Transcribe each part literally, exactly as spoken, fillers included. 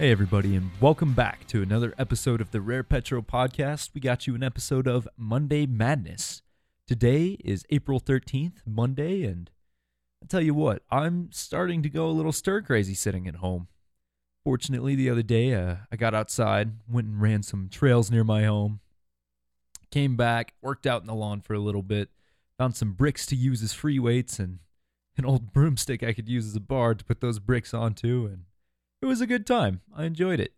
Hey everybody, and welcome back to another episode of the Rare Petro Podcast. We got you an episode of Monday Madness. Today is April thirteenth, Monday, and I'll tell you what, I'm starting to go a little stir-crazy sitting at home. Fortunately, the other day, uh, I got outside, went and ran some trails near my home, came back, worked out in the lawn for a little bit, found some bricks to use as free weights, and an old broomstick I could use as a bar to put those bricks onto, and it was a good time. I enjoyed it.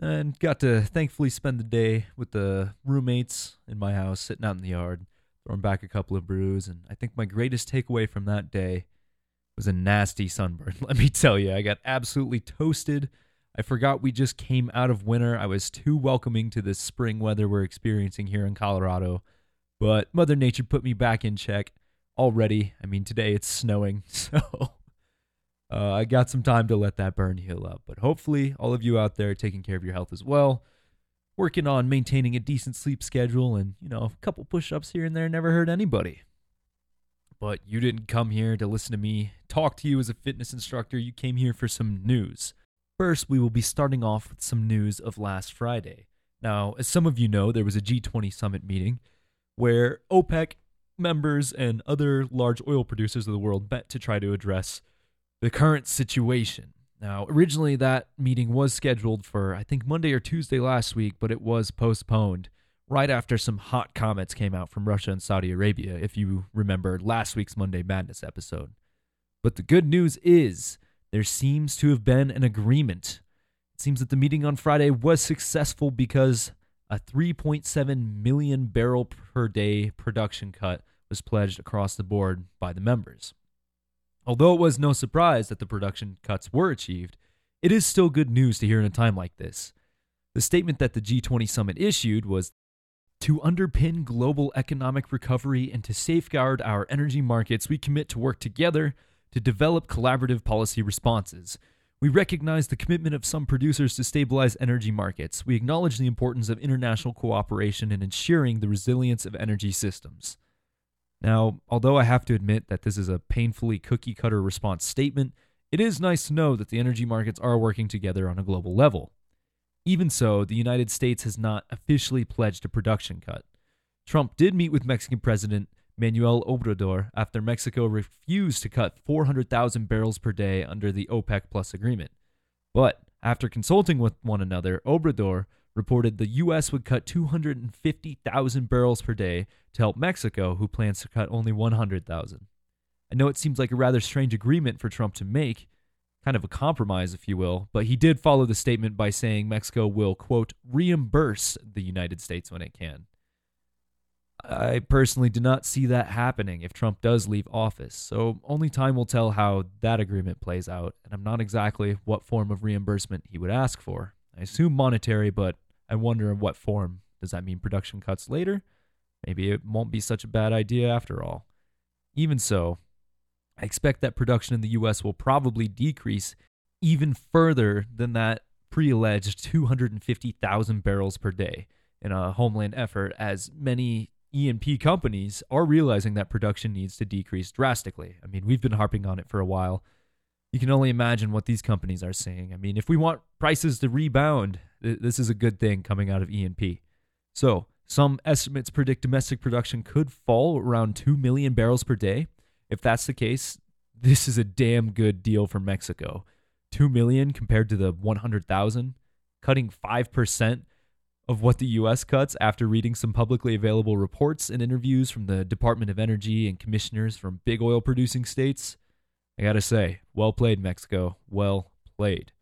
And got to thankfully spend the day with the roommates in my house, sitting out in the yard, throwing back a couple of brews. And I think my greatest takeaway from that day was a nasty sunburn. Let me tell you, I got absolutely toasted. I forgot we just came out of winter. I was too welcoming to this spring weather we're experiencing here in Colorado. But Mother Nature put me back in check already. I mean, today it's snowing, so... Uh, I got some time to let that burn heal up, but hopefully all of you out there are taking care of your health as well, working on maintaining a decent sleep schedule, and, you know, a couple push-ups here and there never hurt anybody. But you didn't come here to listen to me talk to you as a fitness instructor. You came here for some news. First, we will be starting off with some news of last Friday. Now, as some of you know, there was a G twenty summit meeting where OPEC members and other large oil producers of the world met to try to address the current situation. Now, originally that meeting was scheduled for, I think, Monday or Tuesday last week, but it was postponed right after some hot comments came out from Russia and Saudi Arabia, if you remember last week's Monday Madness episode. But the good news is there seems to have been an agreement. It seems that the meeting on Friday was successful because a three point seven million barrel per day production cut was pledged across the board by the members. Although it was no surprise that the production cuts were achieved, it is still good news to hear in a time like this. The statement that the G twenty summit issued was, "To underpin global economic recovery and to safeguard our energy markets, we commit to work together to develop collaborative policy responses. We recognize the commitment of some producers to stabilize energy markets. We acknowledge the importance of international cooperation in ensuring the resilience of energy systems." Now, although I have to admit that this is a painfully cookie-cutter response statement, it is nice to know that the energy markets are working together on a global level. Even so, the United States has not officially pledged a production cut. Trump did meet with Mexican President Manuel Obrador after Mexico refused to cut four hundred thousand barrels per day under the OPEC Plus agreement. But after consulting with one another, Obrador reported the U S would cut two hundred fifty thousand barrels per day to help Mexico, who plans to cut only one hundred thousand. I know it seems like a rather strange agreement for Trump to make, kind of a compromise, if you will, but he did follow the statement by saying Mexico will, quote, reimburse the United States when it can. I personally do not see that happening if Trump does leave office, so only time will tell how that agreement plays out, and I'm not exactly what form of reimbursement he would ask for. I assume monetary, but I wonder in what form. Does that mean production cuts later? Maybe it won't be such a bad idea after all. Even so, I expect that production in the U S will probably decrease even further than that pre-alleged two hundred fifty thousand barrels per day in a homeland effort, as many E and P companies are realizing that production needs to decrease drastically. I mean, we've been harping on it for a while. You can only imagine what these companies are saying. I mean, if we want prices to rebound, th- this is a good thing coming out of E and P. So, some estimates predict domestic production could fall around two million barrels per day. If that's the case, this is a damn good deal for Mexico. two million compared to the one hundred thousand, cutting five percent of what the U S cuts. After reading some publicly available reports and interviews from the Department of Energy and commissioners from big oil producing states, I gotta say, well played, Mexico. Well played.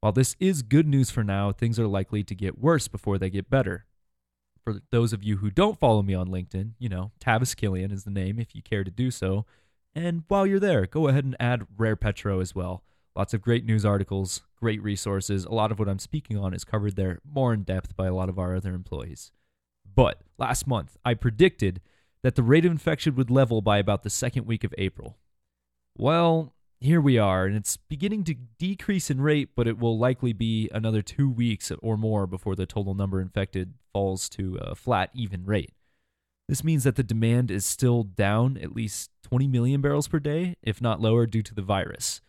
While this is good news for now, things are likely to get worse before they get better. For those of you who don't follow me on LinkedIn, you know, Tavis Killian is the name if you care to do so. And while you're there, go ahead and add Rare Petro as well. Lots of great news articles, great resources. A lot of what I'm speaking on is covered there more in depth by a lot of our other employees. But last month, I predicted that the rate of infection would level by about the second week of April. Well, here we are, and it's beginning to decrease in rate, but it will likely be another two weeks or more before the total number infected falls to a flat, even rate. This means that the demand is still down at least twenty million barrels per day, if not lower, due to the virus.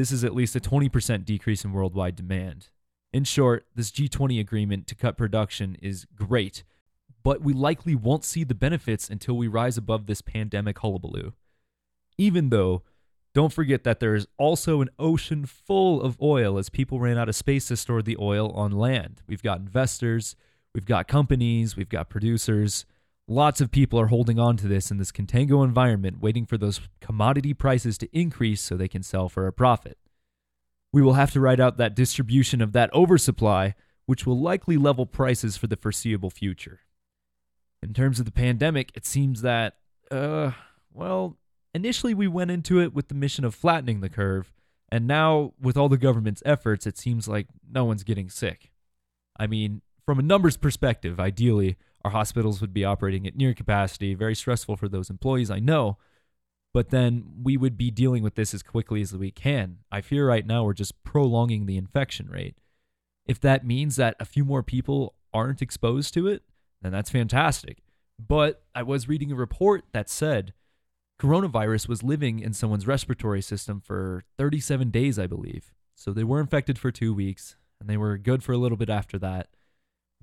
This is at least a twenty percent decrease in worldwide demand. In short, this G twenty agreement to cut production is great, but we likely won't see the benefits until we rise above this pandemic hullabaloo. Even though, don't forget that there is also an ocean full of oil as people ran out of space to store the oil on land. We've got investors, we've got companies, we've got producers. Lots of people are holding on to this in this contango environment, waiting for those commodity prices to increase so they can sell for a profit. We will have to ride out that distribution of that oversupply, which will likely level prices for the foreseeable future. In terms of the pandemic, it seems that, uh, well, initially we went into it with the mission of flattening the curve, and now with all the government's efforts, it seems like no one's getting sick. I mean, from a numbers perspective, ideally, our hospitals would be operating at near capacity, very stressful for those employees, I know, but then we would be dealing with this as quickly as we can. I fear right now we're just prolonging the infection rate. If that means that a few more people aren't exposed to it, then that's fantastic. But I was reading a report that said coronavirus was living in someone's respiratory system for thirty-seven days, I believe. So they were infected for two weeks, and they were good for a little bit after that.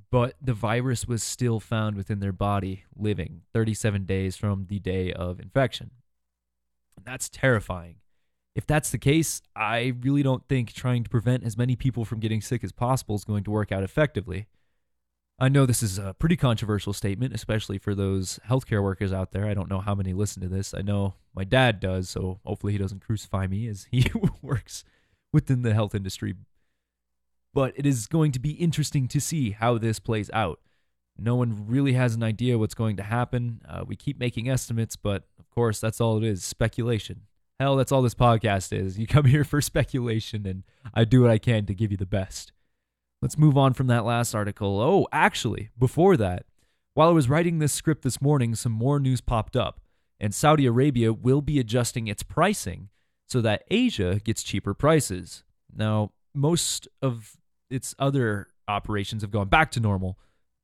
But the virus was still found within their body, living thirty-seven days from the day of infection. That's terrifying. If that's the case, I really don't think trying to prevent as many people from getting sick as possible is going to work out effectively. I know this is a pretty controversial statement, especially for those healthcare workers out there. I don't know how many listen to this. I know my dad does, so hopefully he doesn't crucify me as he works within the health industry. But it is going to be interesting to see how this plays out. No one really has an idea what's going to happen. Uh, we keep making estimates, but of course, that's all it is, speculation. Hell, that's all this podcast is. You come here for speculation, and I do what I can to give you the best. Let's move on from that last article. Oh, actually, before that, while I was writing this script this morning, some more news popped up, and Saudi Arabia will be adjusting its pricing so that Asia gets cheaper prices. Now, most of its other operations have gone back to normal,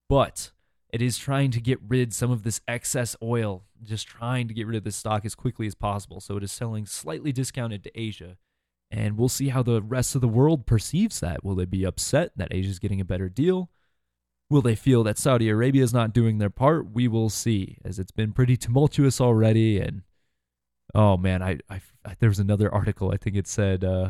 but it is trying to get rid of some of this excess oil, just trying to get rid of this stock as quickly as possible. So it is selling slightly discounted to Asia. And we'll see how the rest of the world perceives that. Will they be upset that Asia's getting a better deal? Will they feel that Saudi Arabia is not doing their part? We will see, as it's been pretty tumultuous already. And, oh man, I, I, I there was another article. I think it said, uh,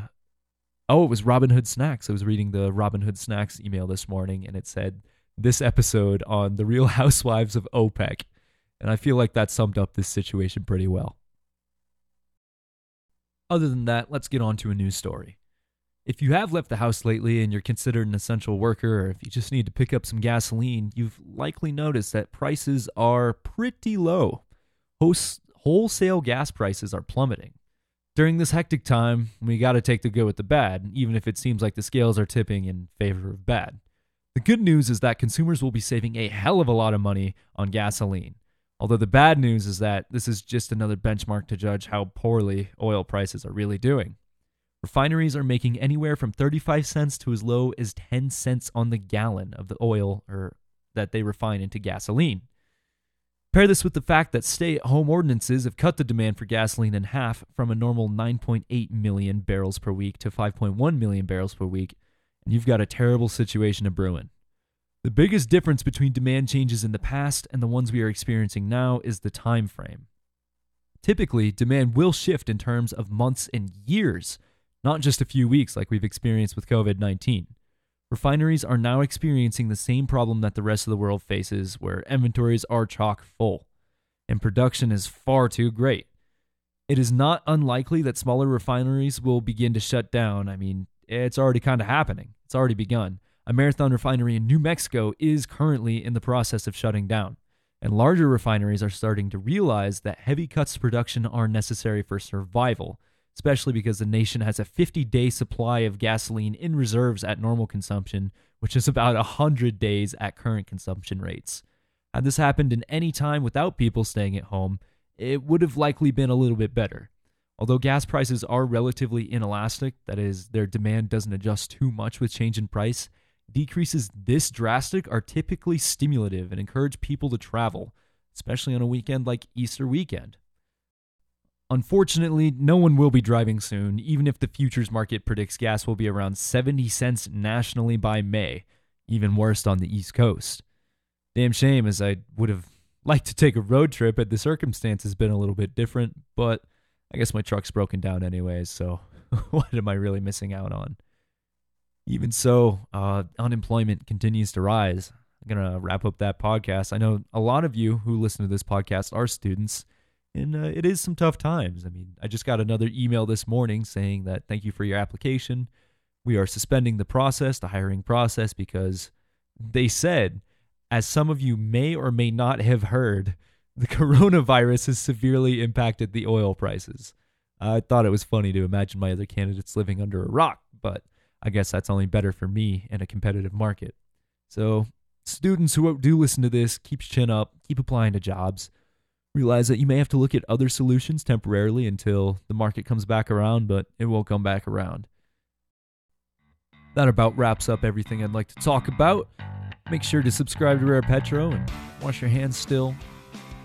oh, it was Robin Hood Snacks. I was reading the Robin Hood Snacks email this morning, and it said, this episode on the Real Housewives of OPEC. And I feel like that summed up this situation pretty well. Other than that, let's get on to a news story. If you have left the house lately and you're considered an essential worker, or if you just need to pick up some gasoline, you've likely noticed that prices are pretty low. Hos- wholesale gas prices are plummeting. During this hectic time, we got to take the good with the bad, even if it seems like the scales are tipping in favor of bad. The good news is that consumers will be saving a hell of a lot of money on gasoline. Although the bad news is that this is just another benchmark to judge how poorly oil prices are really doing. Refineries are making anywhere from thirty-five cents to as low as ten cents on the gallon of the oil or that they refine into gasoline. Pair this with the fact that stay-at-home ordinances have cut the demand for gasoline in half from a normal nine point eight million barrels per week to five point one million barrels per week, and you've got a terrible situation to brew in. The biggest difference between demand changes in the past and the ones we are experiencing now is the time frame. Typically, demand will shift in terms of months and years, not just a few weeks like we've experienced with covid nineteen. Refineries are now experiencing the same problem that the rest of the world faces, where inventories are chock full, and production is far too great. It is not unlikely that smaller refineries will begin to shut down. I mean, it's already kind of happening. It's already begun. A Marathon refinery in New Mexico is currently in the process of shutting down, and larger refineries are starting to realize that heavy cuts to production are necessary for survival, especially because the nation has a fifty-day supply of gasoline in reserves at normal consumption, which is about one hundred days at current consumption rates. Had this happened in any time without people staying at home, it would have likely been a little bit better. Although gas prices are relatively inelastic, that is, their demand doesn't adjust too much with change in price, decreases this drastic are typically stimulative and encourage people to travel, especially on a weekend like Easter weekend. Unfortunately, no one will be driving soon, even if the futures market predicts gas will be around seventy cents nationally by May, even worse on the East Coast. Damn shame, as I would have liked to take a road trip had the circumstances been a little bit different, but I guess my truck's broken down anyways, so what am I really missing out on? Even so, uh, unemployment continues to rise. I'm going to wrap up that podcast. I know a lot of you who listen to this podcast are students, and uh, it is some tough times. I mean, I just got another email this morning saying that thank you for your application. We are suspending the process, the hiring process, because they said, as some of you may or may not have heard, the coronavirus has severely impacted the oil prices. I thought it was funny to imagine my other candidates living under a rock, but I guess that's only better for me in a competitive market. So students who do listen to this, keep chin up, keep applying to jobs. Realize that you may have to look at other solutions temporarily until the market comes back around, but it won't come back around. That about wraps up everything I'd like to talk about. Make sure to subscribe to Rare Petro and wash your hands still.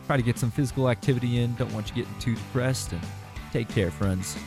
Try to get some physical activity in. Don't want you getting too depressed. And take care, friends.